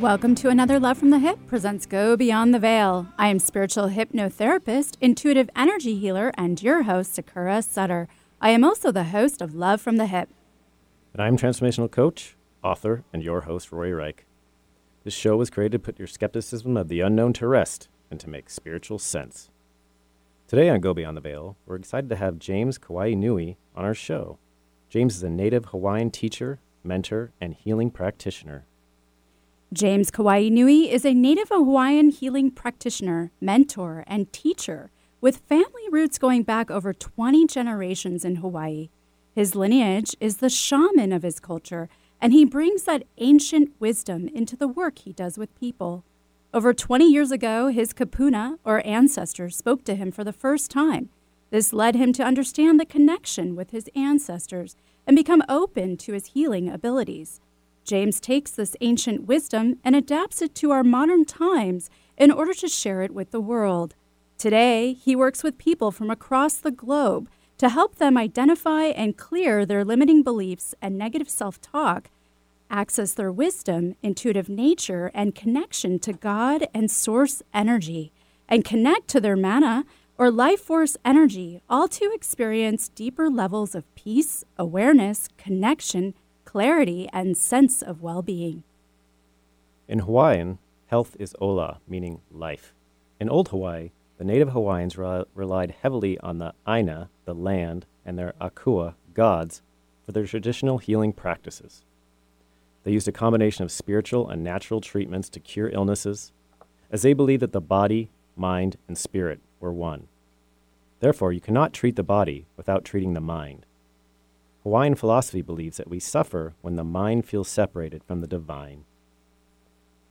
Welcome to another Love from the Hip presents Go Beyond the Veil. I am spiritual hypnotherapist, intuitive energy healer, and your host, Sakura Sutter. I am also the host of Love from the Hip. And I'm transformational coach, author, and your host, Rory Reich. This show was created to put your skepticism of the unknown to rest and to make spiritual sense. Today on Go Beyond the Veil, we're excited to have James Kawainui on our show. James is a native Hawaiian teacher, mentor, and healing practitioner. James Kawainui is a native Hawaiian healing practitioner, mentor, and teacher with family roots going back over 20 generations in Hawaii. His lineage is the shaman of his culture, and he brings that ancient wisdom into the work he does with people. Over 20 years ago, his kapuna, or ancestors, spoke to him for the first time. This led him to understand the connection with his ancestors and become open to his healing abilities. James takes this ancient wisdom and adapts it to our modern times in order to share it with the world. Today, he works with people from across the globe to help them identify and clear their limiting beliefs and negative self-talk, access their wisdom, intuitive nature, and connection to God and source energy, and connect to their mana, or life force energy, all to experience deeper levels of peace, awareness, connection, clarity, and sense of well-being. In Hawaiian, health is ola, meaning life. In Old Hawaii, the native Hawaiians relied heavily on the aina, the land, and their akua, gods, for their traditional healing practices. They used a combination of spiritual and natural treatments to cure illnesses, as they believed that the body, mind, and spirit were one. Therefore, you cannot treat the body without treating the mind. Hawaiian philosophy believes that we suffer when the mind feels separated from the divine.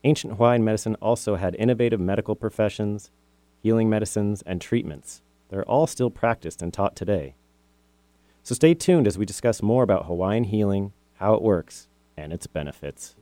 Ancient Hawaiian medicine also had innovative medical professions, healing medicines, and treatments. They're all still practiced and taught today. So stay tuned as we discuss more about Hawaiian healing, how it works, and its benefits.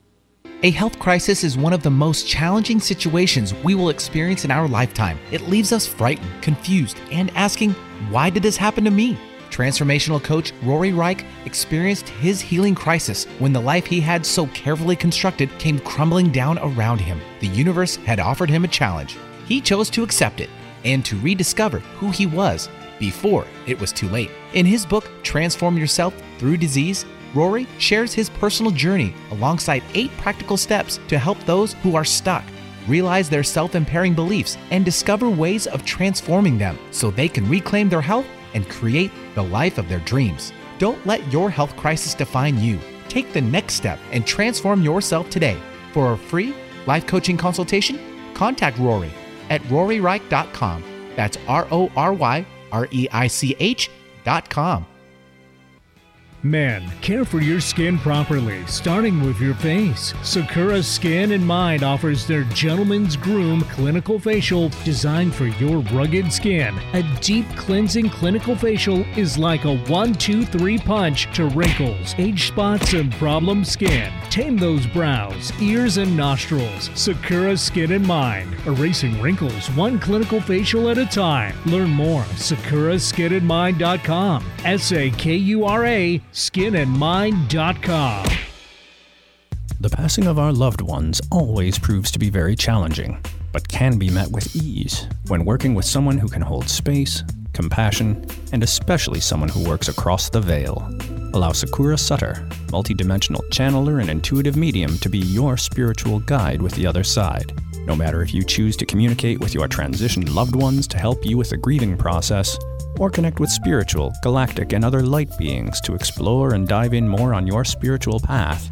A health crisis is one of the most challenging situations we will experience in our lifetime. It leaves us frightened, confused, and asking, "Why did this happen to me?" Transformational coach Rory Reich experienced his healing crisis when the life he had so carefully constructed came crumbling down around him. The universe had offered him a challenge. He chose to accept it and to rediscover who he was before it was too late. In his book, Transform Yourself Through Disease, Rory shares his personal journey alongside 8 practical steps to help those who are stuck realize their self-impairing beliefs and discover ways of transforming them so they can reclaim their health and create the life of their dreams. Don't let your health crisis define you. Take the next step and transform yourself today. For a free life coaching consultation, contact Rory at roryreich.com. That's RORYREICH.com. Men, care for your skin properly, starting with your face. Sakura Skin and Mind offers their Gentleman's Groom Clinical Facial designed for your rugged skin. A deep cleansing clinical facial is like a 1-2-3 punch to wrinkles, age spots, and problem skin. Tame those brows, ears, and nostrils. Sakura Skin and Mind, erasing wrinkles one clinical facial at a time. Learn more, sakuraskinandmind.com. SAKURA SkinandMind.com. The passing of our loved ones always proves to be very challenging, but can be met with ease when working with someone who can hold space, compassion, and especially someone who works across the veil. Allow Sakura Sutter, multidimensional channeler and intuitive medium, to be your spiritual guide with the other side. No matter if you choose to communicate with your transitioned loved ones to help you with the grieving process, or connect with spiritual, galactic, and other light beings to explore and dive in more on your spiritual path,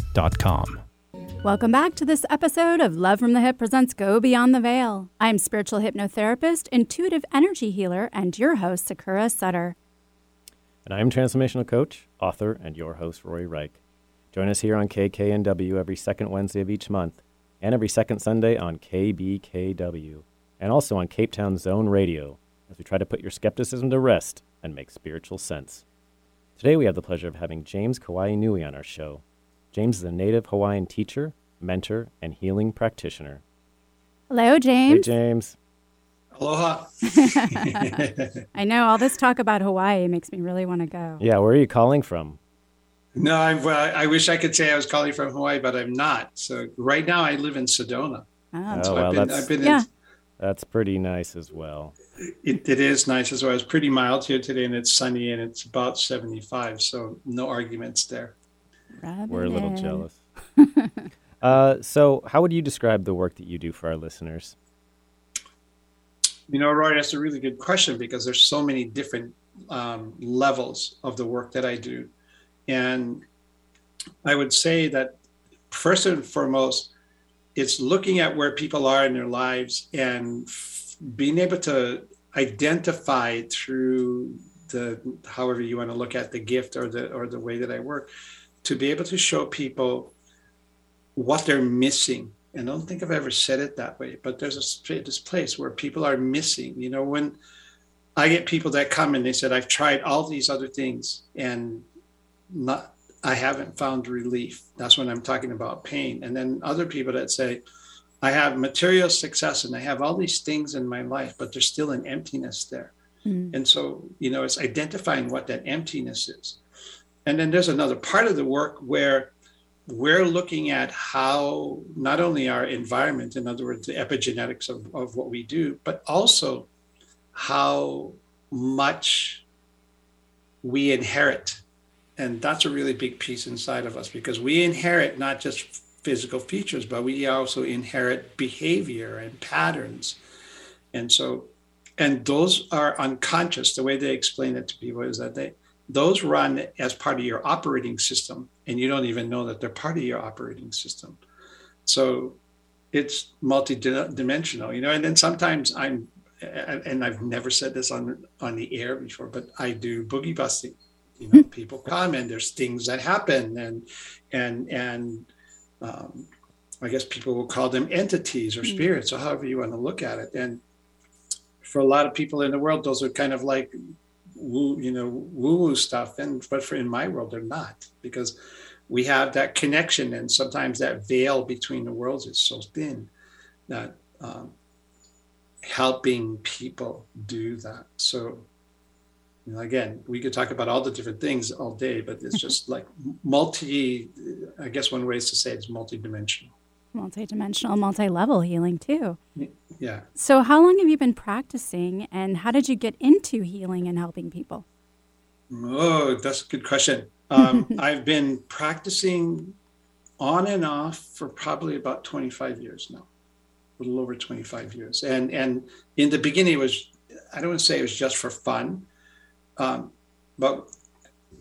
Welcome back to this episode of Love from the Hip presents Go Beyond the Veil. I'm spiritual hypnotherapist, intuitive energy healer, and your host, Sakura Sutter. And I'm transformational coach, author, and your host, Rory Reich. Join us here on KKNW every second Wednesday of each month. and every second Sunday on KBKW, and also on Cape Town Zone Radio, as we try to put your skepticism to rest and make spiritual sense. Today we have the pleasure of having James Kawainui on our show. James is a native Hawaiian teacher, mentor, and healing practitioner. Hello, James. Hey, James. Aloha. I know, all this talk about Hawaii makes me really want to go. Yeah, where are you calling from? No, I wish I could say I was calling from Hawaii, but I'm not. So right now I live in Sedona. Oh, so well, that's pretty nice as well. It is nice as well. It's pretty mild here today, and it's sunny, and it's about 75, so no arguments there. Robin. We're a little jealous. So how would you describe the work that you do for our listeners? You know, Rory, that's a really good question, because there's so many different levels of the work that I do. And I would say that first and foremost, it's looking at where people are in their lives and being able to identify through the, however you want to look at the gift or the way that I work, to be able to show people what they're missing. And I don't think I've ever said it that way, but there's this place where people are missing. You know, when I get people that come and they said, I've tried all these other things and I haven't found relief. That's when I'm talking about pain. And then other people that say, I have material success and I have all these things in my life, but there's still an emptiness there. Mm-hmm. And so, you know, it's identifying what that emptiness is. And then there's another part of the work where we're looking at how not only our environment, in other words, the epigenetics of what we do, but also how much we inherit. And that's a really big piece inside of us, because we inherit not just physical features, but we also inherit behavior and patterns. And so, and those are unconscious. The way they explain it to people is that those run as part of your operating system, and you don't even know that they're part of your operating system. So it's multidimensional, you know. And then sometimes I've never said this on the air before, but I do boogie busting. You know, people come and there's things that happen, and I guess people will call them entities or spirits, or however you want to look at it. And for a lot of people in the world, those are kind of like woo-woo stuff, but in my world they're not, because we have that connection, and sometimes that veil between the worlds is so thin that helping people do that. So, you know, again, we could talk about all the different things all day, but it's just like I guess one way is to say it's multidimensional. Multidimensional, multi-level healing too. Yeah. So how long have you been practicing, and how did you get into healing and helping people? Oh, that's a good question. I've been practicing on and off for probably about 25 years now, a little over 25 years. And in the beginning, I don't want to say it was just for fun, but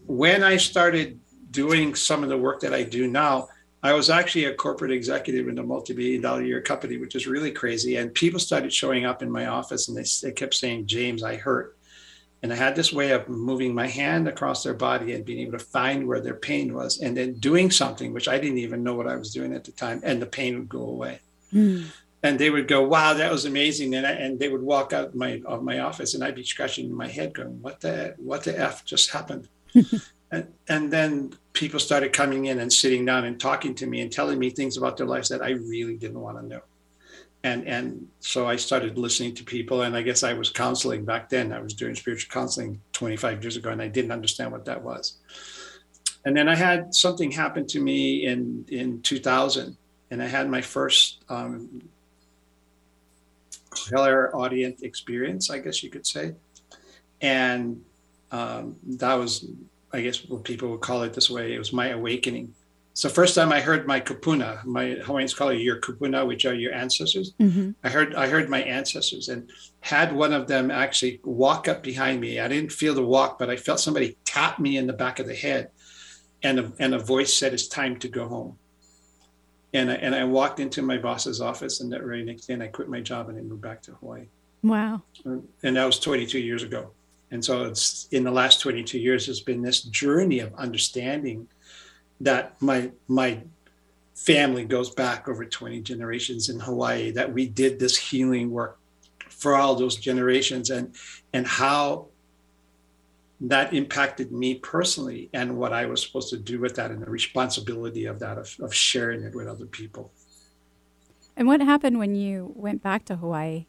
when I started doing some of the work that I do now, I was actually a corporate executive in a multi-billion-dollar-a-year company, which is really crazy. And people started showing up in my office, and they kept saying, James, I hurt. And I had this way of moving my hand across their body and being able to find where their pain was, and then doing something, which I didn't even know what I was doing at the time, and the pain would go away. Mm. And they would go, wow, that was amazing. And they would walk out of my office, and I'd be scratching my head going, what the F just happened? And then people started coming in and sitting down and talking to me and telling me things about their lives that I really didn't want to know. And so I started listening to people, and I guess I was counseling back then. I was doing spiritual counseling 25 years ago, and I didn't understand what that was. And then I had something happen to me in 2000, and I had my first clairaudient experience, I guess you could say. And that was, I guess what people would call it this way, it was my awakening. So first time I heard my kupuna, my Hawaiians call it your kupuna, which are your ancestors. Mm-hmm. I heard my ancestors, and had one of them actually walk up behind me. I didn't feel the walk, but I felt somebody tap me in the back of the head, and a voice said, it's time to go home. And I walked into my boss's office, and that very next day I quit my job and I moved back to Hawaii. Wow. And that was 22 years ago. And so it's in the last 22 years, there's been this journey of understanding that my family goes back over 20 generations in Hawaii, that we did this healing work for all those generations, and how that impacted me personally and what I was supposed to do with that, and the responsibility of that, of sharing it with other people. And what happened when you went back to Hawaii?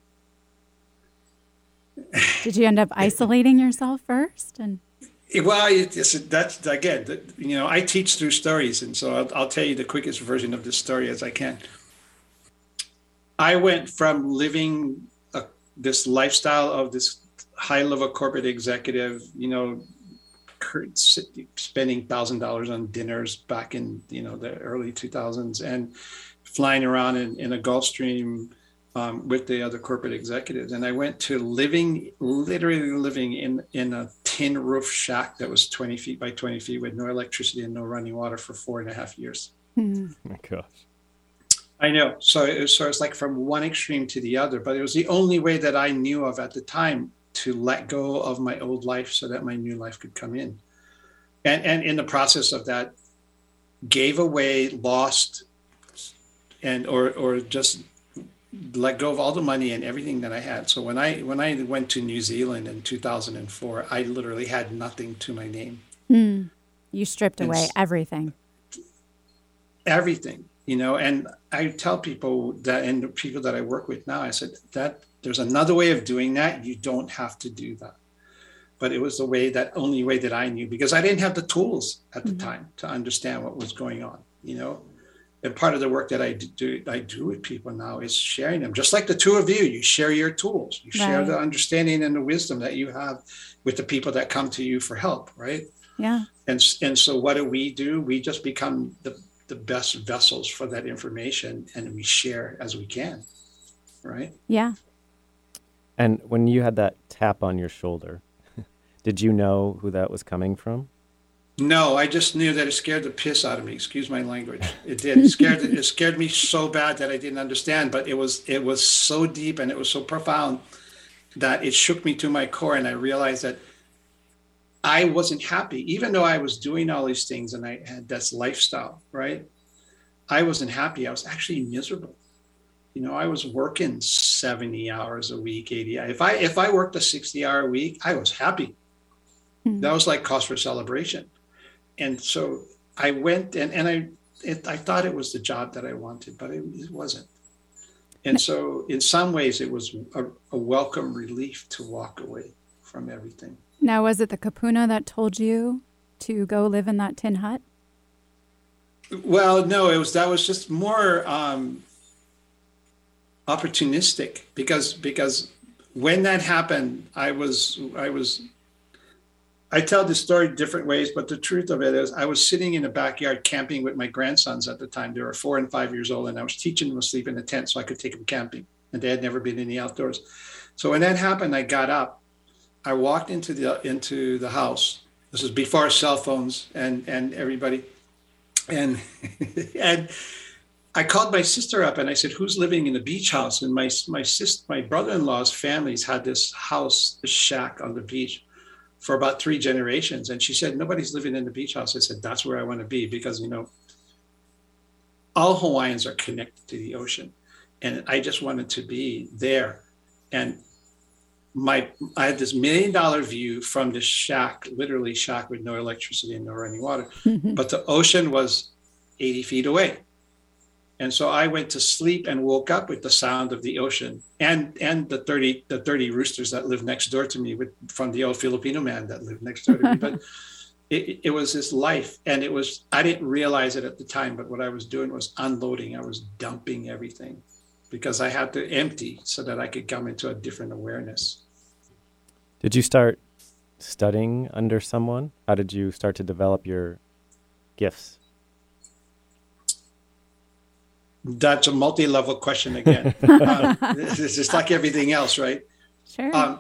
Did you end up isolating yourself first? And that's, again, you know, I teach through stories, and so I'll tell you the quickest version of this story as I can. I went from living this lifestyle of this high-level corporate executive, you know, spending $1,000 on dinners back in, you know, the early 2000s, and flying around in a Gulfstream with the other corporate executives. And I went to literally living in a tin roof shack that was 20 feet by 20 feet with no electricity and no running water for 4.5 years. Mm. Oh my gosh. I know. So it's like from one extreme to the other, but it was the only way that I knew of at the time to let go of my old life so that my new life could come in. And in the process of that, gave away, lost, and or just let go of all the money and everything that I had. So when I went to New Zealand in 2004, I literally had nothing to my name. Mm. You stripped away everything. Everything, you know. And I tell people that, and the people that I work with now, I said that there's another way of doing that. You don't have to do that. But it was the way, that only way that I knew, because I didn't have the tools at the time to understand what was going on, you know. And part of the work that I do with people now is sharing them. Just like the two of you, you share your tools. You share the understanding and the wisdom that you have with the people that come to you for help, right? Yeah. And so what do? We just become the best vessels for that information, and we share as we can, right? Yeah. And when you had that tap on your shoulder, did you know who that was coming from? No, I just knew that it scared the piss out of me. Excuse my language. It did. It scared me so bad that I didn't understand. But it was so deep and it was so profound that it shook me to my core. And I realized that I wasn't happy, even though I was doing all these things and I had this lifestyle, right? I wasn't happy. I was actually miserable. You know, I was working 70 hours a week, 80. If I worked a 60-hour week, I was happy. Mm-hmm. That was like cause for celebration. And so I went and I thought it was the job that I wanted, but it wasn't. And so in some ways it was a welcome relief to walk away from everything. Now, was it the kapuna that told you to go live in that tin hut? Well, no, that was just more opportunistic because when that happened, I tell the story different ways, but the truth of it is I was sitting in the backyard camping with my grandsons at the time. They were 4 and 5 years old, and I was teaching them to sleep in a tent so I could take them camping, and they had never been in the outdoors. So when that happened, I got up. I walked into the house. This was before cell phones and everybody. And and I called my sister up and I said, who's living in the beach house? And my brother-in-law's family's had this house, this shack on the beach, for about 3 generations. And she said, nobody's living in the beach house. I said, that's where I want to be, because, you know, all Hawaiians are connected to the ocean. And I just wanted to be there. And I had this $1 million view from this shack, literally shack with no electricity and no running water, but the ocean was 80 feet away. And so I went to sleep and woke up with the sound of the ocean and the 30 roosters that lived next door to me from the old Filipino man that lived next door to me. But it was this life. And it was, I didn't realize it at the time, but what I was doing was unloading. I was dumping everything because I had to empty so that I could come into a different awareness. Did you start studying under someone? How did you start to develop your gifts? That's a multi-level question again. It's just like everything else, right? Sure.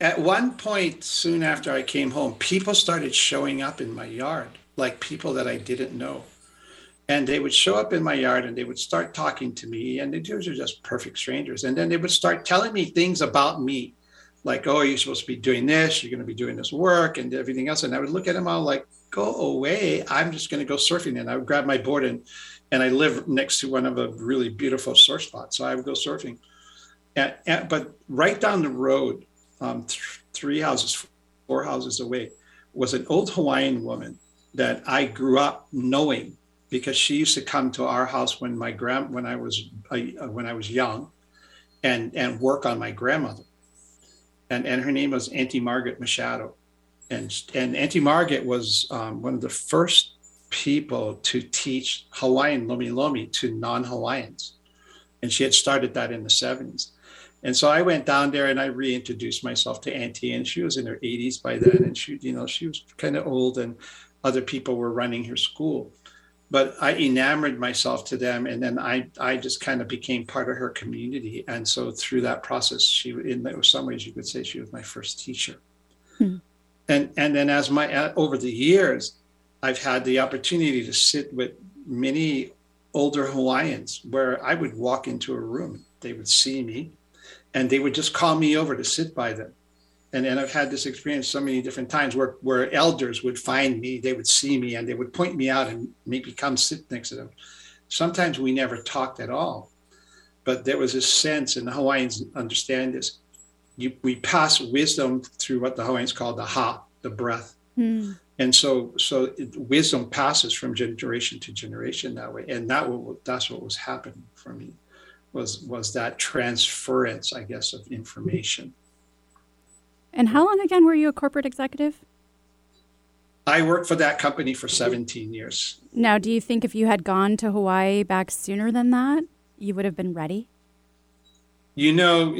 At one point, soon after I came home, people started showing up in my yard, like people that I didn't know. And they would show up in my yard and they would start talking to me. And these were just perfect strangers. And then they would start telling me things about me, like, oh, you're supposed to be doing this. You're going to be doing this work and everything else. And I would look at them all like, go away. I'm just going to go surfing. And I would grab my board and And I live next to one of a really beautiful surf spots, so I would go surfing. But right down the road, four houses away, was an old Hawaiian woman that I grew up knowing because she used to come to our house when I was young, and work on my grandmother. And her name was Auntie Margaret Machado. And Auntie Margaret was one of the first people to teach Hawaiian lomi lomi to non-Hawaiians. And she had started that in the 70s. And so I went down there and I reintroduced myself to Auntie, and she was in her 80s by then. And she was kind of old, and other people were running her school. But I enamored myself to them, and then I just kind of became part of her community. And so through that process, she, in some ways you could say, she was my first teacher. Hmm. And then as over the years, I've had the opportunity to sit with many older Hawaiians where I would walk into a room, they would see me, and they would just call me over to sit by them. And I've had this experience so many different times where elders would find me, they would see me, and they would point me out and make me come sit next to them. Sometimes we never talked at all, but there was this sense, and the Hawaiians understand this, we pass wisdom through what the Hawaiians call the ha, the breath. Mm. And so wisdom passes from generation to generation that way. And that's what was happening for me, was that transference, I guess, of information. And how long again were you a corporate executive? I worked for that company for 17 years. Now, do you think if you had gone to Hawaii back sooner than that, you would have been ready? You know,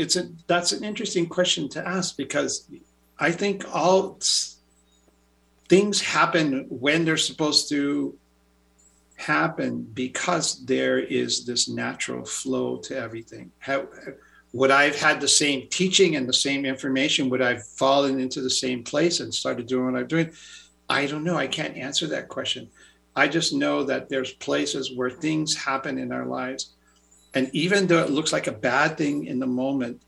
that's an interesting question to ask, because I think all things happen when they're supposed to happen, because there is this natural flow to everything. Would I have had the same teaching and the same information? Would I have fallen into the same place and started doing what I'm doing? I don't know. I can't answer that question. I just know that there's places where things happen in our lives. And even though it looks like a bad thing in the moment,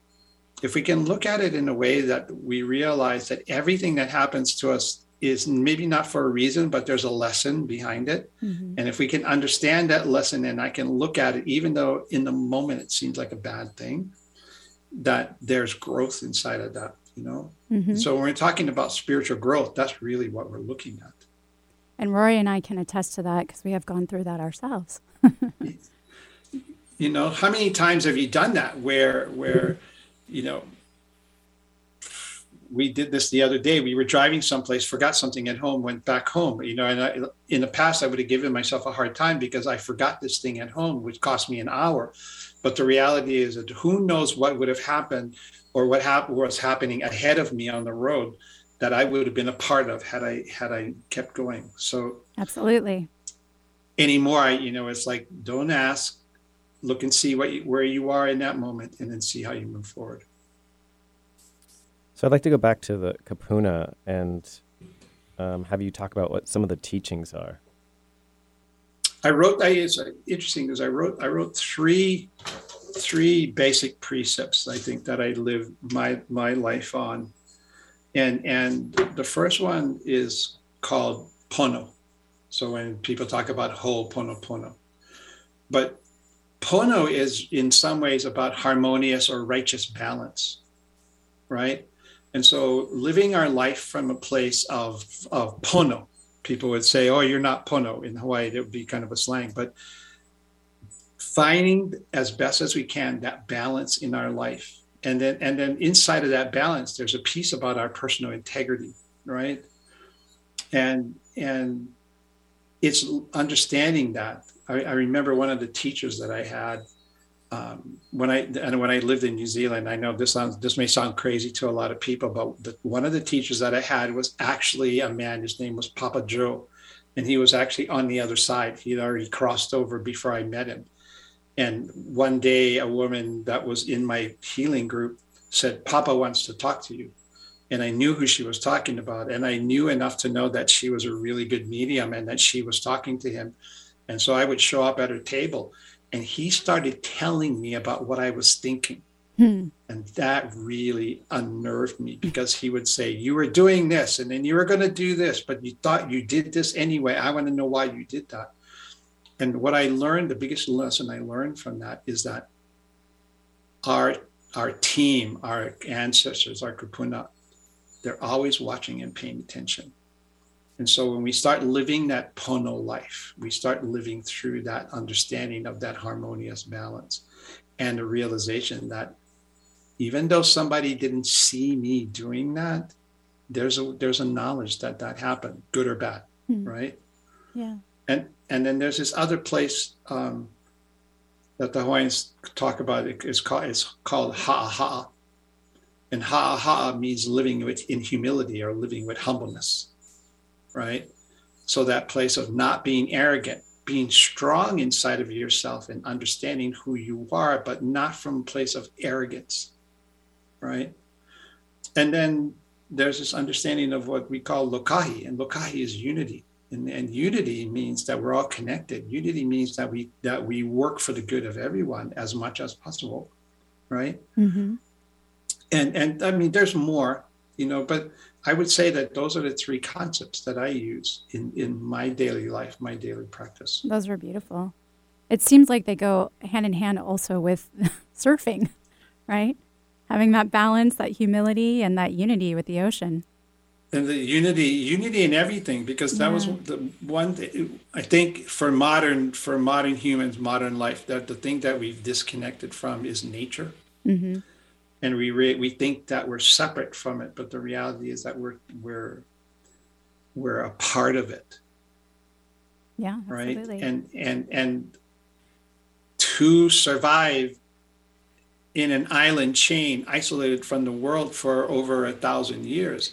if we can look at it in a way that we realize that everything that happens to us is maybe not for a reason, but there's a lesson behind it. Mm-hmm. And if we can understand that lesson, and I can look at it, even though in the moment it seems like a bad thing, that there's growth inside of that, you know? Mm-hmm. So when we're talking about spiritual growth, that's really what we're looking at. And Rory and I can attest to that, because we have gone through that ourselves. You know, how many times have you done that where, you know, we did this the other day, we were driving someplace, forgot something at home, went back home, you know, and I, in the past, I would have given myself a hard time because I forgot this thing at home, which cost me an hour. But the reality is that who knows what would have happened, or what was happening ahead of me on the road that I would have been a part of had I kept going. So absolutely. Anymore, it's like, don't ask, look and see where you are in that moment, and then see how you move forward. So I'd like to go back to the Kapuna and have you talk about what some of the teachings are. It's interesting because I wrote three basic precepts, I think, that I live my life on. And the first one is called pono. So when people talk about ho'oponopono, but pono is in some ways about harmonious or righteous balance, right? And so living our life from a place of pono. People would say, oh, you're not pono in Hawaii. That would be kind of a slang. But finding as best as we can that balance in our life. And then inside of that balance, there's a piece about our personal integrity, right? And it's understanding that. I remember one of the teachers that I had when I lived in New Zealand. I know this may sound crazy to a lot of people, but one of the teachers that I had was actually a man. His name was Papa Joe, and he was actually on the other side. He'd already crossed over before I met him. And one day, a woman that was in my healing group said, "Papa wants to talk to you." And I knew who she was talking about, and I knew enough to know that she was a really good medium and that she was talking to him. And so I would show up at her table, and he started telling me about what I was thinking. Hmm. And that really unnerved me, because he would say, you were doing this, and then you were going to do this, but you thought you did this anyway. I want to know why you did that. And what I learned, the biggest lesson I learned from that is that our team, our ancestors, our kupuna, they're always watching and paying attention. And so when we start living that pono life, we start living through that understanding of that harmonious balance and the realization that even though somebody didn't see me doing that, there's a knowledge that that happened, good or bad, right? Yeah. And then there's this other place that the Hawaiians talk about. It's called ha'a. And ha'a means living with in humility or living with humbleness, right? So that place of not being arrogant, being strong inside of yourself and understanding who you are, but not from a place of arrogance, right? And then there's this understanding of what we call lokahi, and lokahi is unity. And unity means that we're all connected. Unity means that we work for the good of everyone as much as possible, right? Mm-hmm. And I mean, there's more, but I would say that those are the three concepts that I use in my daily life, my daily practice. Those were beautiful. It seems like they go hand in hand also with surfing, right? Having that balance, that humility, and that unity with the ocean. And the unity in everything, because that was the one thing, I think, for modern humans, modern life, that the thing that we've disconnected from is nature. Mm-hmm. And we think that we're separate from it, but the reality is that we're a part of it. Yeah, absolutely. Right? And to survive in an island chain, isolated from the world for over 1,000 years,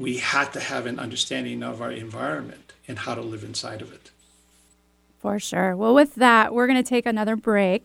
we had to have an understanding of our environment and how to live inside of it. For sure. Well, with that, we're going to take another break.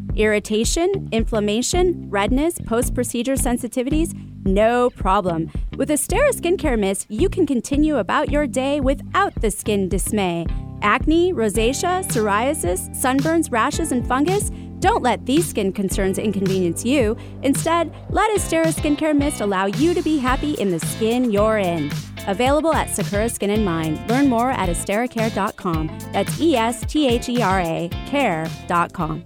Irritation, inflammation, redness, post-procedure sensitivities, no problem. With Astera Skincare Mist, you can continue about your day without the skin dismay. Acne, rosacea, psoriasis, sunburns, rashes, and fungus? Don't let these skin concerns inconvenience you. Instead, let Astera Skincare Mist allow you to be happy in the skin you're in. Available at Sakura Skin and Mind. Learn more at asteracare.com. That's ESTHERA care.com.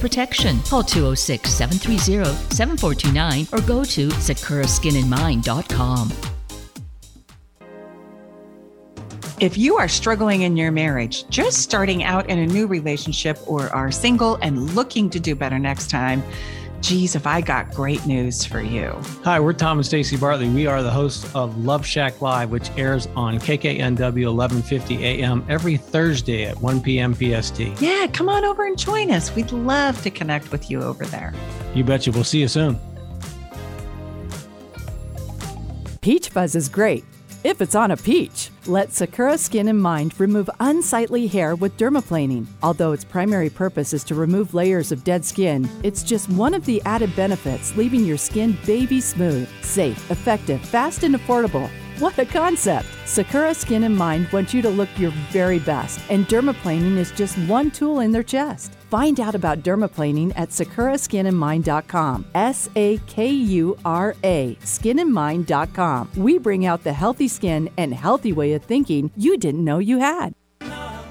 protection. Call 206-730-7429 or go to sakuraskinandmind.com. If you are struggling in your marriage, just starting out in a new relationship, or are single and looking to do better next time, geez, if I got great news for you. Hi, we're Tom and Stacey Bartley. We are the hosts of Love Shack Live, which airs on KKNW 1150 AM every Thursday at 1 p.m. PST. Yeah, come on over and join us. We'd love to connect with you over there. You betcha. We'll see you soon. Peach fuzz is great if it's on a peach. Let Sakura Skin and Mind remove unsightly hair with dermaplaning. Although its primary purpose is to remove layers of dead skin, it's just one of the added benefits, leaving your skin baby smooth, safe, effective, fast, and affordable. What a concept! Sakura Skin and Mind wants you to look your very best, and dermaplaning is just one tool in their chest. Find out about dermaplaning at sakuraskinandmind.com. SAKURA, skinandmind.com. We bring out the healthy skin and healthy way of thinking you didn't know you had.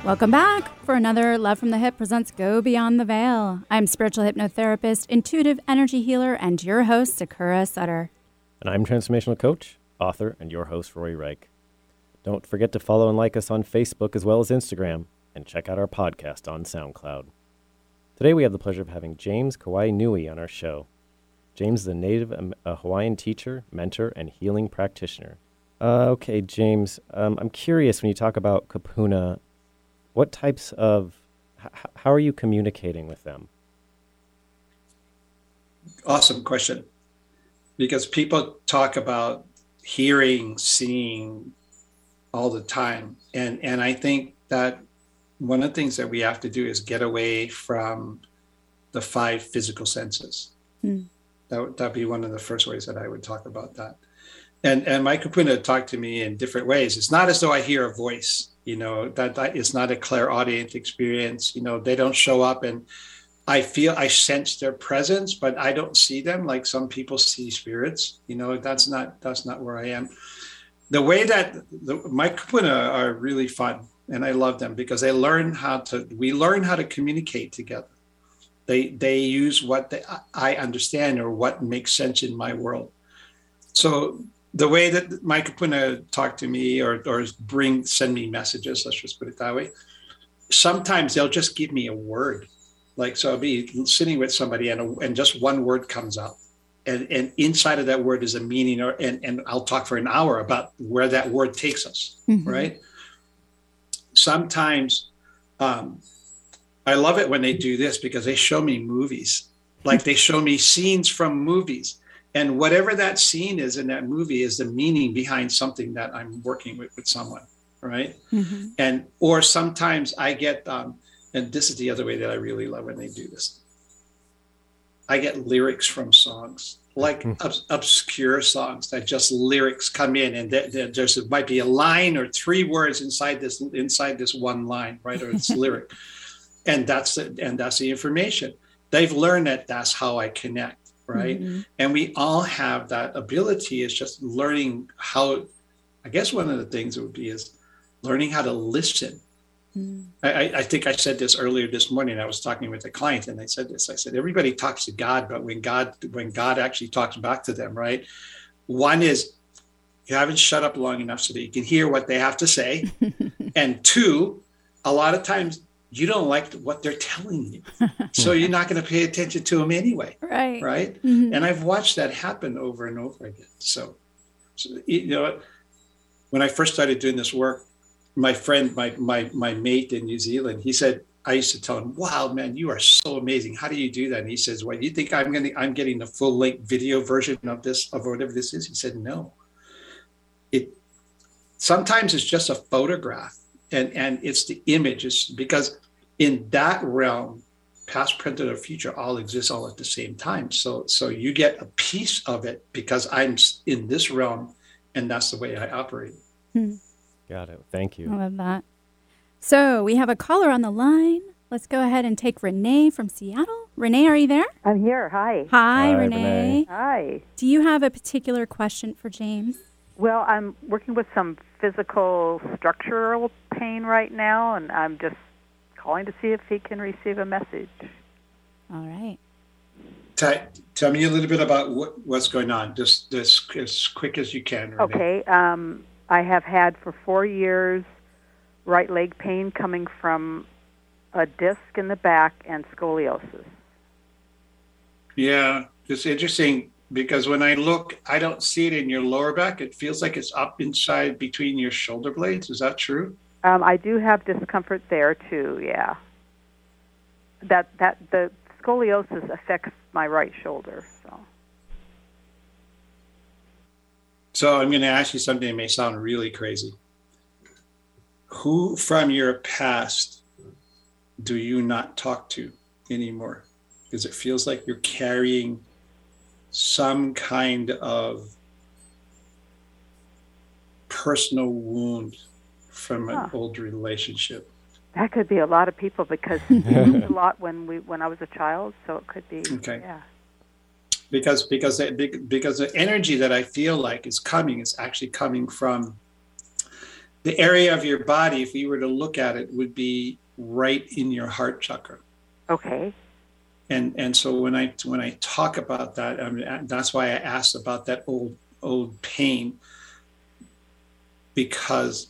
Welcome back for another Love from the Hip presents Go Beyond the Veil. I'm spiritual hypnotherapist, intuitive energy healer, and your host, Sakura Sutter. And I'm transformational coach, author, and your host, Rory Reich. Don't forget to follow and like us on Facebook as well as Instagram, and check out our podcast on SoundCloud. Today we have the pleasure of having James Kawainui on our show. James is a native Hawaiian teacher, mentor, and healing practitioner. Okay, James, I'm curious, when you talk about kapuna, what types of, how are you communicating with them? Awesome question. Because people talk about hearing, seeing all the time. And I think that one of the things that we have to do is get away from the five physical senses. Mm. That'd be one of the first ways that I would talk about that. And my kapuna talked to me in different ways. It's not as though I hear a voice, that it's not a clairaudient experience. They don't show up and I sense their presence, but I don't see them like some people see spirits. That's not where I am. The way that my kapuna are really fun, and I love them because they learn how to communicate together. They use what I understand or what makes sense in my world. So the way that my kapuna talk to me or send me messages, let's just put it that way. Sometimes they'll just give me a word. Like, so I'll be sitting with somebody and just one word comes up. And inside of that word is a meaning, and I'll talk for an hour about where that word takes us, mm-hmm. right? Sometimes I love it when they do this because they show me movies. Like they show me scenes from movies. And whatever that scene is in that movie is the meaning behind something that I'm working with someone, right? Mm-hmm. Or sometimes I get, and this is the other way that I really love when they do this. I get lyrics from songs, like obscure songs that just lyrics come in, and there's it might be a line or three words inside this one line, right? Or it's lyric, and that's the information. They've learned that that's how I connect. Right. Mm-hmm. And we all have that ability. It's just learning how, I guess one of the things it would be is learning how to listen. Mm-hmm. I think I said this earlier this morning. I was talking with a client and I said this. I said, everybody talks to God, but when God actually talks back to them, right? One is you haven't shut up long enough so that you can hear what they have to say. And two, a lot of times you don't like what they're telling you. So you're not going to pay attention to them anyway. Right. Right. Mm-hmm. And I've watched that happen over and over again. So when I first started doing this work, my friend, my mate in New Zealand, he said, I used to tell him, wow, man, you are so amazing. How do you do that? And he says, well, you think I'm getting the full length video version of this, of whatever this is? He said, no, sometimes it's just a photograph. And it's the images, because in that realm, past, present, or future all exist all at the same time. So you get a piece of it because I'm in this realm, and that's the way I operate. Hmm. Got it. Thank you. I love that. So we have a caller on the line. Let's go ahead and take Renee from Seattle. Renee, are you there? I'm here. Hi. Hi, Renee. Hi. Do you have a particular question for James? Well, I'm working with some physical structural pain right now, and I'm just calling to see if he can receive a message. All right. Tell me a little bit about what's going on, just as quick as you can. Renee. Okay. I have had for 4 years right leg pain coming from a disc in the back and scoliosis. Yeah, it's interesting. Because when I look, I don't see it in your lower back. It feels like it's up inside between your shoulder blades. Is that true? I do have discomfort there too. Yeah. That the scoliosis affects my right shoulder. So I'm going to ask you something that may sound really crazy. Who from your past do you not talk to anymore? Because it feels like you're carrying some kind of personal wound from an old relationship. That could be a lot of people because we moved a lot when I was a child, so it could be. Okay. Yeah. Because the energy that I feel like is actually coming from the area of your body. If you were to look at it, would be right in your heart chakra. Okay. And so when I talk about that, that's why I asked about that old pain, because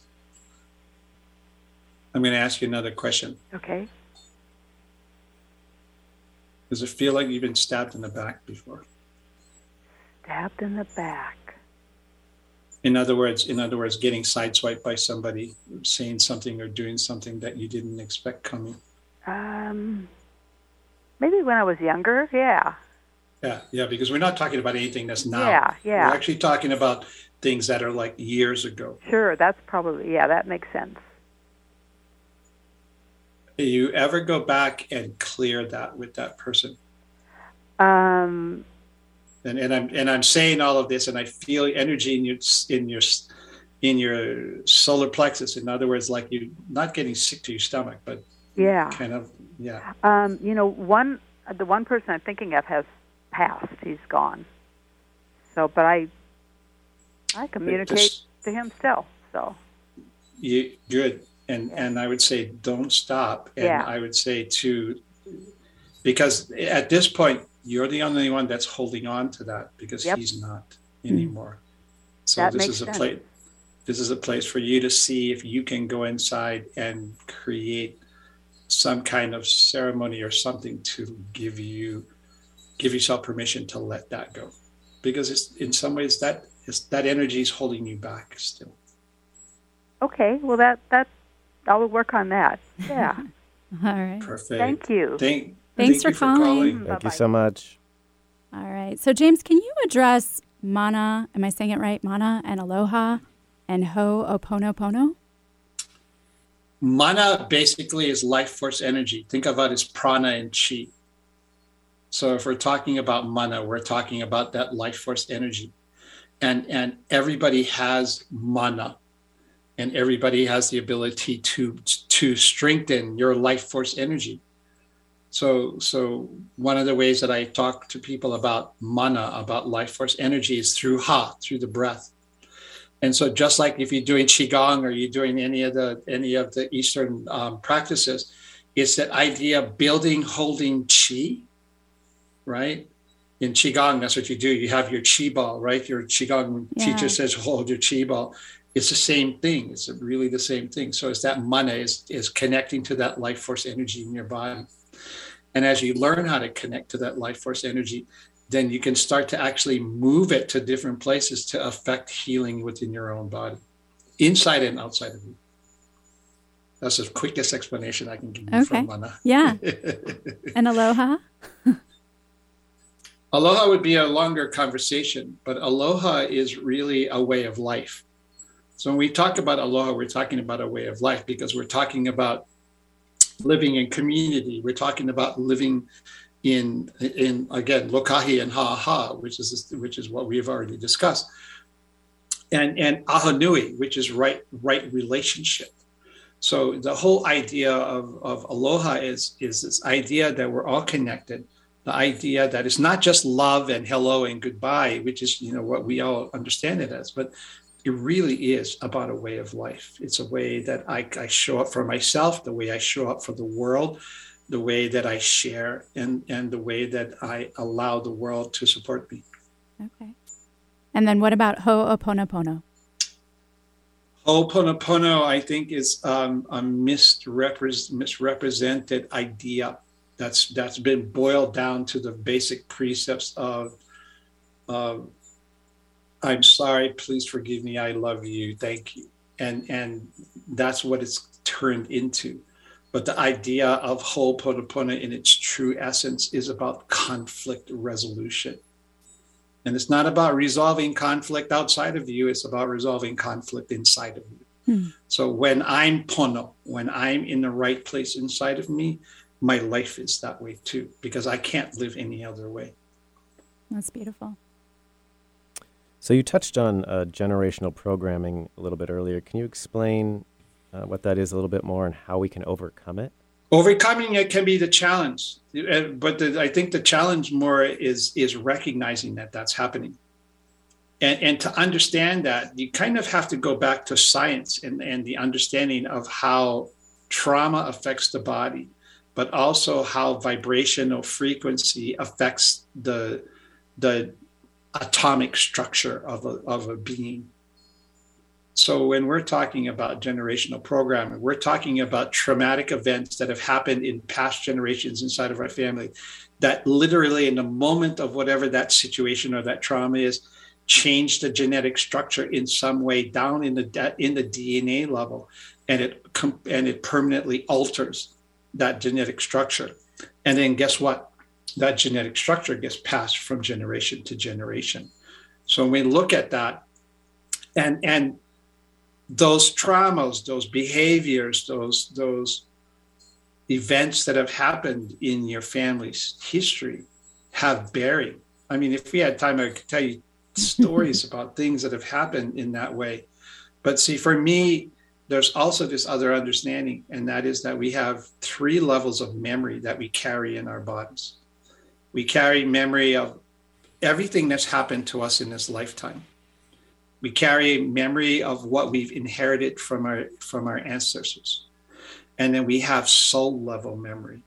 I'm going to ask you another question. Okay. Does it feel like you've been stabbed in the back before? Stabbed in the back. In other words, getting sideswiped by somebody saying something or doing something that you didn't expect coming. Maybe when I was younger, yeah. Yeah, because we're not talking about anything that's now. Yeah. We're actually talking about things that are like years ago. Sure, that's probably, yeah, that makes sense. Do you ever go back and clear that with that person? And I'm saying all of this, and I feel energy in your solar plexus. In other words, like you're not getting sick to your stomach, but kind of. The one person I'm thinking of has passed. He's gone. So, but I communicate to him still. So. You good, and I would say don't stop, and I would say too, because at this point, you're the only one that's holding on to that because he's not anymore. So that this is a place. This is a place for you to see if you can go inside and create some kind of ceremony or something to give yourself permission to let that go, because it's in some ways that energy is holding you back still. Okay, well that I will work on that. Yeah. All right. Perfect. Thank you. Thanks for calling. Thank Bye-bye. You so much. All right. So, James, can you address mana, am I saying it right, mana and aloha and ho'oponopono? Mana basically is life force energy. Think of it as prana and chi. So if we're talking about mana, we're talking about that life force energy. And everybody has mana. And everybody has the ability to strengthen your life force energy. So one of the ways that I talk to people about mana, about life force energy, is through ha, through the breath. And so just like if you're doing qigong or you're doing any of the Eastern practices, it's that idea of building, holding qi, right? In qigong, that's what you do. You have your qi ball, right? Your qigong teacher says, hold your qi ball. It's the same thing. It's really the same thing. So it's that mana is connecting to that life force energy in your body. And as you learn how to connect to that life force energy, then you can start to actually move it to different places to affect healing within your own body, inside and outside of you. That's the quickest explanation I can give you from mana. Yeah. And aloha? Aloha would be a longer conversation, but aloha is really a way of life. So when we talk about aloha, we're talking about a way of life because we're talking about living in community. We're talking about living in again lokahi and haha, which is what we've already discussed, and ahanui, which is right relationship. So the whole idea of aloha is this idea that we're all connected. The idea that it's not just love and hello and goodbye, which is what we all understand it as, but it really is about a way of life. It's a way that I show up for myself, the way I show up for the world, the way that I share, and the way that I allow the world to support me. Okay. And then what about Ho'oponopono? Ho'oponopono, I think, is a misrepresented idea that's been boiled down to the basic precepts of I'm sorry, please forgive me, I love you, thank you. And that's what it's turned into. But the idea of Ho'oponopono in its true essence is about conflict resolution. And it's not about resolving conflict outside of you, it's about resolving conflict inside of you. Hmm. So when I'm pono, when I'm in the right place inside of me, my life is that way too, because I can't live any other way. That's beautiful. So you touched on generational programming a little bit earlier. Can you explain what that is a little bit more and how we can overcome it? Overcoming it can be the challenge. But I think the challenge more is recognizing that that's happening. And to understand that, you kind of have to go back to science and the understanding of how trauma affects the body, but also how vibrational frequency affects the atomic structure of a being. So when we're talking about generational programming, we're talking about traumatic events that have happened in past generations inside of our family that literally in the moment of whatever that situation or that trauma is, change the genetic structure in some way down in the DNA level, and it permanently alters that genetic structure. And then guess what? That genetic structure gets passed from generation to generation. So when we look at that, and those traumas, those behaviors, those events that have happened in your family's history have bearing. I mean, if we had time, I could tell you stories about things that have happened in that way. But see, for me, there's also this other understanding, and that is that we have three levels of memory that we carry in our bodies. We carry memory of everything that's happened to us in this lifetime. We carry memory of what we've inherited from our ancestors. And then we have soul level memory.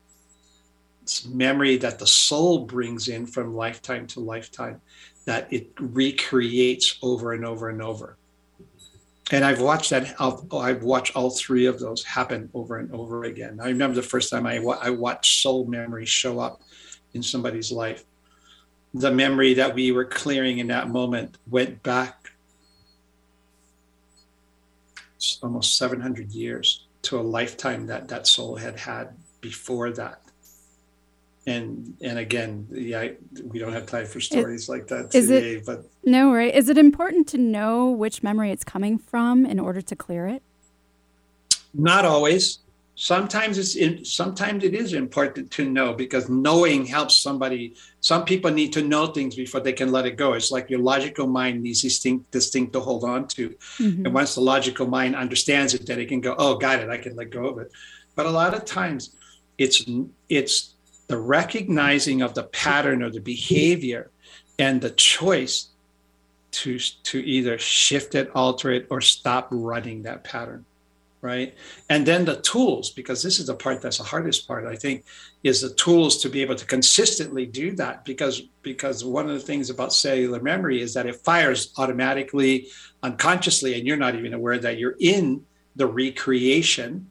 It's memory that the soul brings in from lifetime to lifetime, that it recreates over and over and over. And I've watched all three of those happen over and over again. I remember the first time I watched soul memory show up in somebody's life. The memory that we were clearing in that moment went back almost 700 years to a lifetime that soul had before that. And again, yeah, we don't have time for stories like that today. Is it important to know which memory it's coming from in order to clear it? Not always. Sometimes it is important to know, because knowing helps somebody. Some people need to know things before they can let it go. It's like your logical mind needs this thing to hold on to. Mm-hmm. And once the logical mind understands it, then it can go, oh, got it, I can let go of it. But a lot of times it's the recognizing of the pattern or the behavior and the choice to either shift it, alter it, or stop running that pattern, right? And then the tools, because this is the part that's the hardest part, I think, is the tools to be able to consistently do that, because one of the things about cellular memory is that it fires automatically, unconsciously, and you're not even aware that you're in the recreation.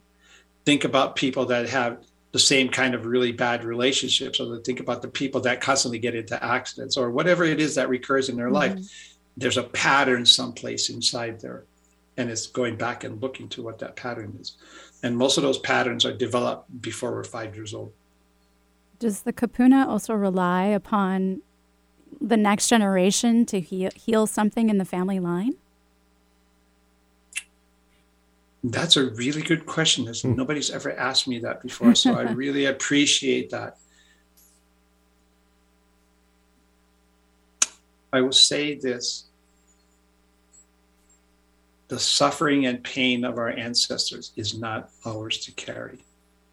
Think about people that have the same kind of really bad relationships, or think about the people that constantly get into accidents, or whatever it is that recurs in their life. There's a pattern someplace inside there, and it's going back and looking to what that pattern is. And most of those patterns are developed before we're 5 years old. Does the kapuna also rely upon the next generation to heal something in the family line? That's a really good question. Nobody's ever asked me that before, so I really appreciate that. I will say this. The suffering and pain of our ancestors is not ours to carry.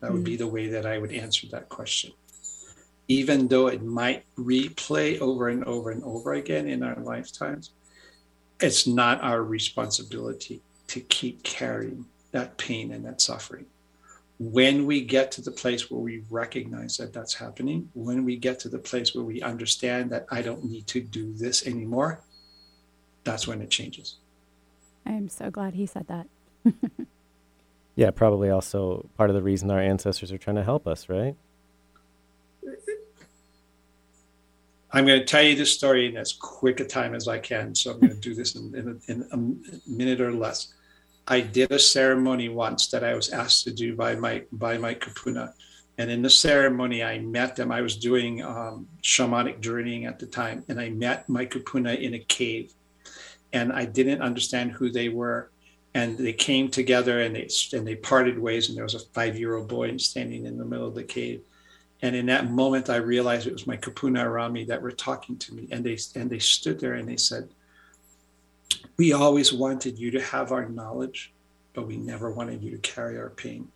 That would be the way that I would answer that question. Even though it might replay over and over and over again in our lifetimes, it's not our responsibility to keep carrying that pain and that suffering. When we get to the place where we recognize that that's happening, when we get to the place where we understand that I don't need to do this anymore, that's when it changes. I am so glad he said that. Yeah, probably also part of the reason our ancestors are trying to help us, right? I'm going to tell you this story in as quick a time as I can. So I'm going to do this in a minute or less. I did a ceremony once that I was asked to do by my kapuna. And in the ceremony, I met them. I was doing shamanic journeying at the time. And I met my kapuna in a cave. And I didn't understand who they were. And they came together and they parted ways. And there was a 5-year-old boy standing in the middle of the cave. And in that moment, I realized it was my kapuna around me that were talking to me. And they stood there and they said, "We always wanted you to have our knowledge, but we never wanted you to carry our pain.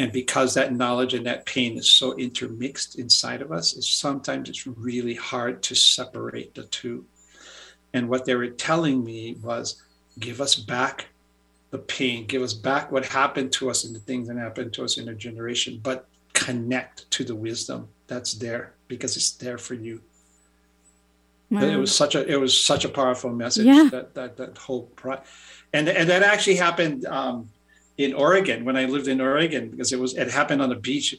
And because that knowledge and that pain is so intermixed inside of us, sometimes it's really hard to separate the two." And what they were telling me was, give us back the pain, give us back what happened to us and the things that happened to us in a generation, but connect to the wisdom that's there, because it's there for you. Wow. It was such a powerful message. Yeah. That whole and that actually happened in Oregon when I lived in Oregon, because it happened on a beach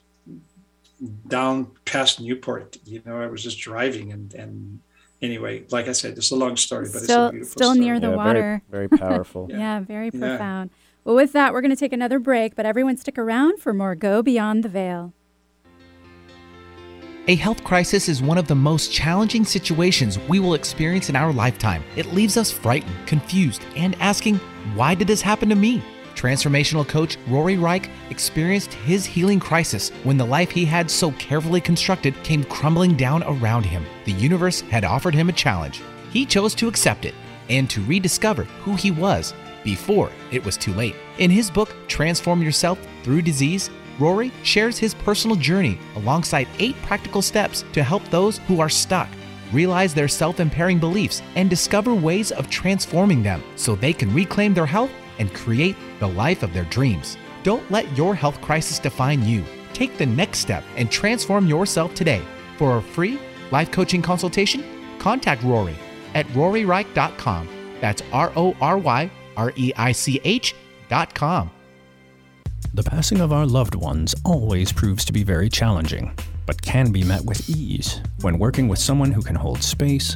down past Newport. You know, I was just driving and anyway, like I said, it's a long story, but it's a beautiful story. Still near the water. Very, very powerful. Yeah, very profound. Yeah. Well, with that, we're going to take another break, but everyone stick around for more Go Beyond the Veil. A health crisis is one of the most challenging situations we will experience in our lifetime. It leaves us frightened, confused, and asking, why did this happen to me? Transformational coach Rory Reich experienced his healing crisis when the life he had so carefully constructed came crumbling down around him. The universe had offered him a challenge. He chose to accept it and to rediscover who he was before it was too late. In his book, Transform Yourself Through Disease, Rory shares his personal journey alongside 8 practical steps to help those who are stuck realize their self-impairing beliefs and discover ways of transforming them so they can reclaim their health and create the life of their dreams. Don't let your health crisis define you. Take the next step and transform yourself today. For a free life coaching consultation, contact Rory at roryreich.com. That's RORYREICH.com. The passing of our loved ones always proves to be very challenging, but can be met with ease when working with someone who can hold space,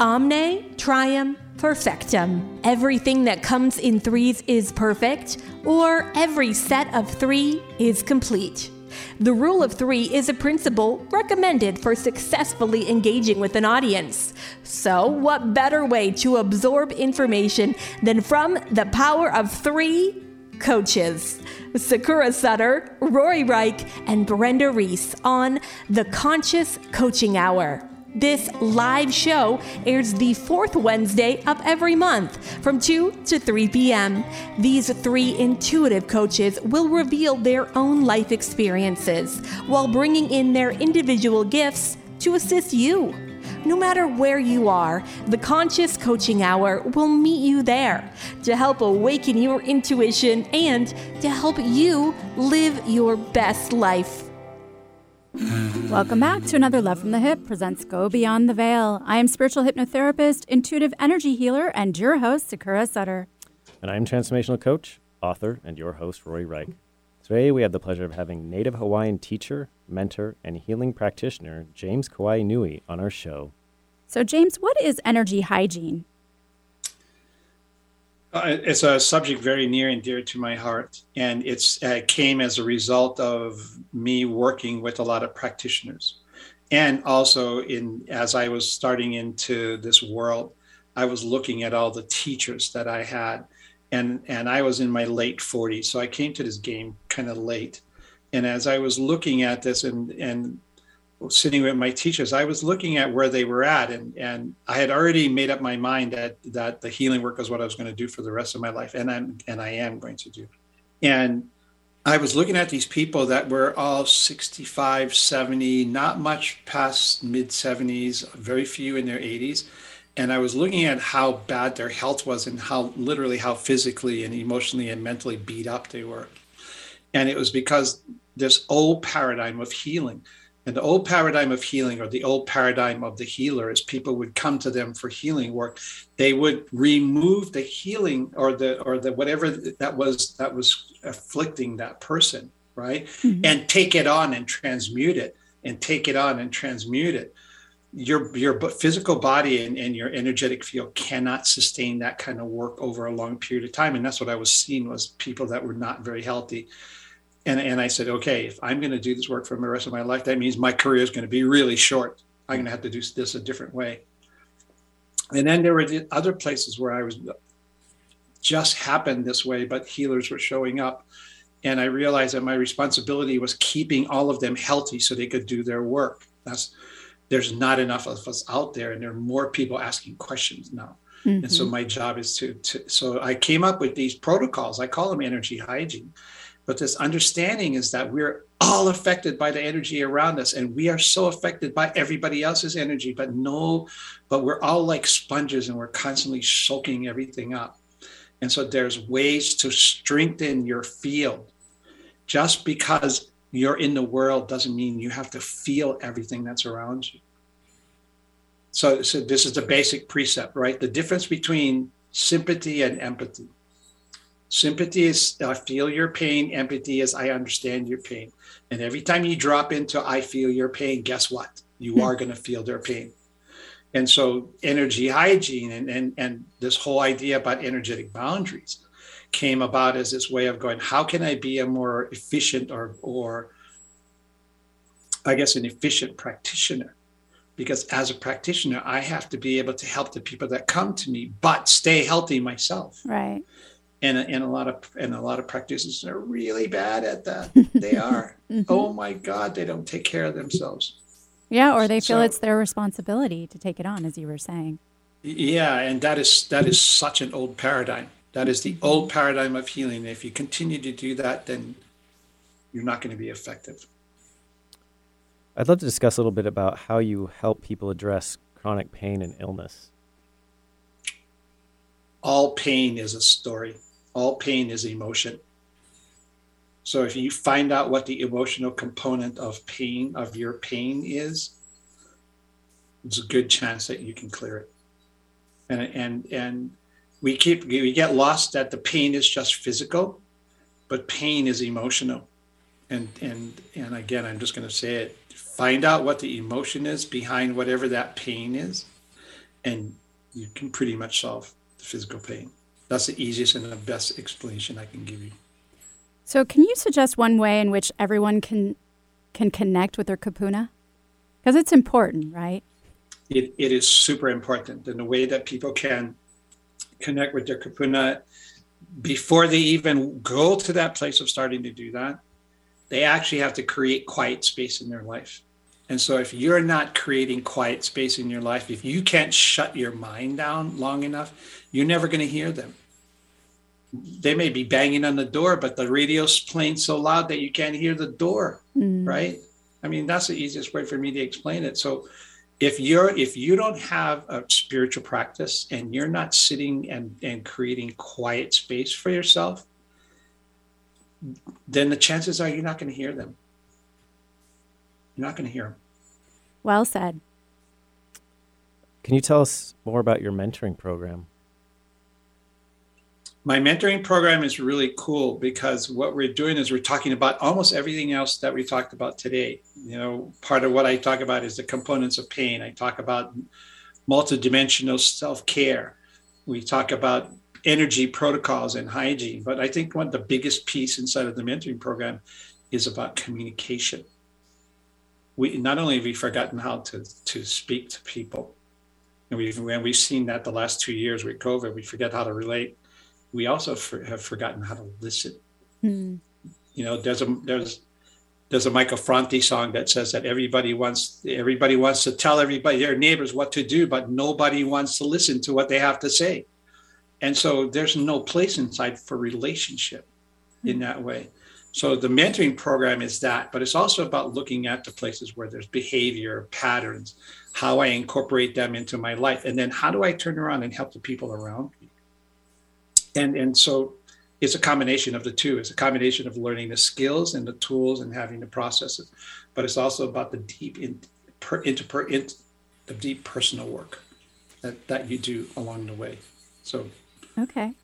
Omne Trium Perfectum. Everything that comes in threes is perfect, or every set of 3 is complete. The rule of 3 is a principle recommended for successfully engaging with an audience. So, what better way to absorb information than from the power of 3 coaches? Sakura Sutter, Rory Reich, and Brenda Reese on the Conscious Coaching Hour. This live show airs the 4th Wednesday of every month from 2 to 3 p.m. These 3 intuitive coaches will reveal their own life experiences while bringing in their individual gifts to assist you. No matter where you are, the Conscious Coaching Hour will meet you there to help awaken your intuition and to help you live your best life. Welcome back to another Love from the Hip presents Go Beyond the Veil. I am spiritual hypnotherapist, intuitive energy healer, and your host, Sakura Sutter. And I am transformational coach, author, and your host, Rory Reich. Today we have the pleasure of having Native Hawaiian teacher, mentor, and healing practitioner James Kawainui on our show. So James, what is energy hygiene? It's a subject very near and dear to my heart, and it came as a result of me working with a lot of practitioners. And also, as I was starting into this world, I was looking at all the teachers that I had, and I was in my late 40s, so I came to this game kind of late. And as I was looking at this and sitting with my teachers, I was looking at where they were at, and I had already made up my mind that the healing work was what I was going to do for the rest of my life, and I am going to do. And I was looking at these people that were all 65, 70, not much past mid 70s, very few in their 80s, and I was looking at how bad their health was and how physically and emotionally and mentally beat up they were. And it was because this old paradigm of healing, or the old paradigm of the healer, is people would come to them for healing work. They would remove the healing or the whatever that was afflicting that person, right? Mm-hmm. And take it on and transmute it, Your physical body and your energetic field cannot sustain that kind of work over a long period of time. And that's what I was seeing was people that were not very healthy. And I said, okay, if I'm going to do this work for the rest of my life, that means my career is going to be really short. I'm going to have to do this a different way. And then there were the other places where I was just happened this way, but healers were showing up. And I realized that my responsibility was keeping all of them healthy so they could do their work. There's not enough of us out there, and there are more people asking questions now. Mm-hmm. And so my job is so I came up with these protocols. I call them energy hygiene. But this understanding is that we're all affected by the energy around us, and we are so affected by everybody else's energy, but we're all like sponges, and we're constantly soaking everything up. And so there's ways to strengthen your field. Just because you're in the world doesn't mean you have to feel everything that's around you. So this is the basic precept, right? The difference between sympathy and empathy. Sympathy is I feel your pain. Empathy is I understand your pain. And every time you drop into I feel your pain, guess what? You are going to feel their pain. And so energy hygiene and this whole idea about energetic boundaries came about as this way of going, how can I be a more efficient or I guess an efficient practitioner? Because as a practitioner, I have to be able to help the people that come to me, but stay healthy myself. Right. And a lot of practitioners are really bad at that. They are. Mm-hmm. Oh my God, they don't take care of themselves. Yeah, or they feel it's their responsibility to take it on, as you were saying. Yeah, and that is such an old paradigm. That is the old paradigm of healing. If you continue to do that, then you're not going to be effective. I'd love to discuss a little bit about how you help people address chronic pain and illness. All pain is a story. All pain is emotion. So if you find out what the emotional component of pain, of your pain is, there's a good chance that you can clear it. And we get lost that the pain is just physical, but pain is emotional. And again, I'm just going to say it, find out what the emotion is behind whatever that pain is, and you can pretty much solve physical pain. That's the easiest and the best explanation I can give you. So can you suggest one way in which everyone can connect with their kapuna? Because it's important, right? It is super important. And the way that people can connect with their kapuna before they even go to that place of starting to do that, they actually have to create quiet space in their life. And so if you're not creating quiet space in your life, if you can't shut your mind down long enough, you're never going to hear them. They may be banging on the door, but the radio's playing so loud that you can't hear the door, right? I mean, that's the easiest way for me to explain it. So if you don't have a spiritual practice and you're not sitting and creating quiet space for yourself, then the chances are you're not going to hear them. You're not going to hear them. Well said. Can you tell us more about your mentoring program? My mentoring program is really cool because what we're doing is we're talking about almost everything else that we talked about today. You know, part of what I talk about is the components of pain. I talk about multidimensional self-care. We talk about energy protocols and hygiene. But I think one of the biggest piece inside of the mentoring program is about communication. We not only have we forgotten how to speak to people, and we've seen that the last 2 years with COVID, we forget how to relate. We also have forgotten how to listen. You know, there's a Michael Fronte song that says that everybody wants to tell everybody their neighbors what to do, but nobody wants to listen to what they have to say. And so there's no place inside for relationship in that way. So the mentoring program is that, but it's also about looking at the places where there's behavior, patterns, how I incorporate them into my life, and then how do I turn around and help the people around me? And so it's a combination of the two. It's a combination of learning the skills and the tools and having the processes, but it's also about the deep personal work that you do along the way. So okay.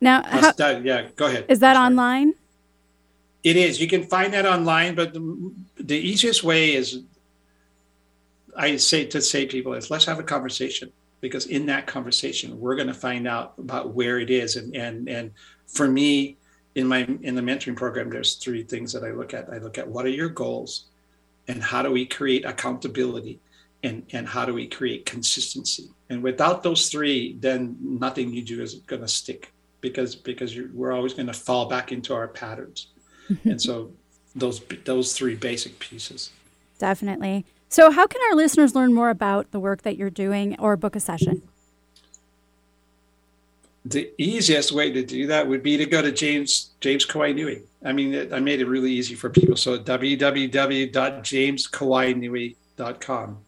Now, go ahead. Is that online? It is. You can find that online, but the easiest way is, I say to people, let's have a conversation, because in that conversation, we're going to find out about where it is. And for me, in the mentoring program, there's three things that I look at. I look at what are your goals, and how do we create accountability, and how do we create consistency? And without those three, then nothing you do is going to stick, because we're always going to fall back into our patterns. And so those three basic pieces. Definitely. So how can our listeners learn more about the work that you're doing or book a session? The easiest way to do that would be to go to James Kawainui. I mean, I made it really easy for people. So www.jameskawainui.com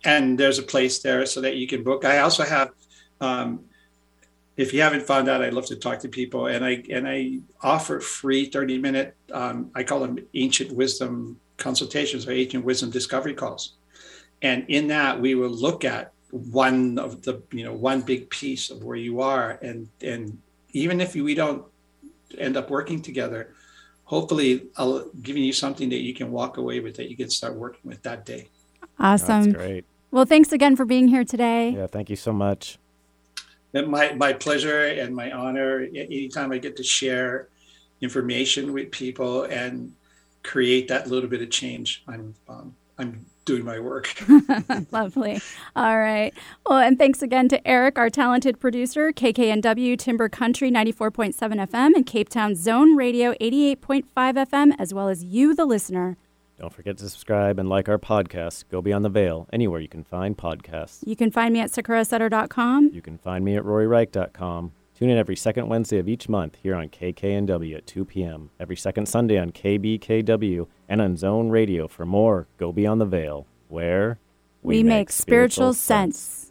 and there's a place there so that you can book. I also have, if you haven't found out, I love to talk to people, and I offer free 30-minute, I call them ancient wisdom consultations or ancient wisdom discovery calls. And in that, we will look at one of the, one big piece of where you are. And even if we don't end up working together, hopefully I'll give you something that you can walk away with, that you can start working with that day. Awesome. That's great. Well, thanks again for being here today. Yeah, thank you so much. My pleasure and my honor. Anytime I get to share information with people and create that little bit of change, I'm doing my work. Lovely. All right. Well, and thanks again to Eric, our talented producer, KKNW Timber Country 94.7 FM and Cape Town Zone Radio 88.5 FM, as well as you, the listener. Don't forget to subscribe and like our podcast, Go Beyond the Veil, anywhere you can find podcasts. You can find me at sakurasutter.com. You can find me at roryreich.com. Tune in every second Wednesday of each month here on KKNW at 2 p.m., every second Sunday on KBKW, and on Zone Radio for more Go Beyond the Veil, where we make spiritual sense.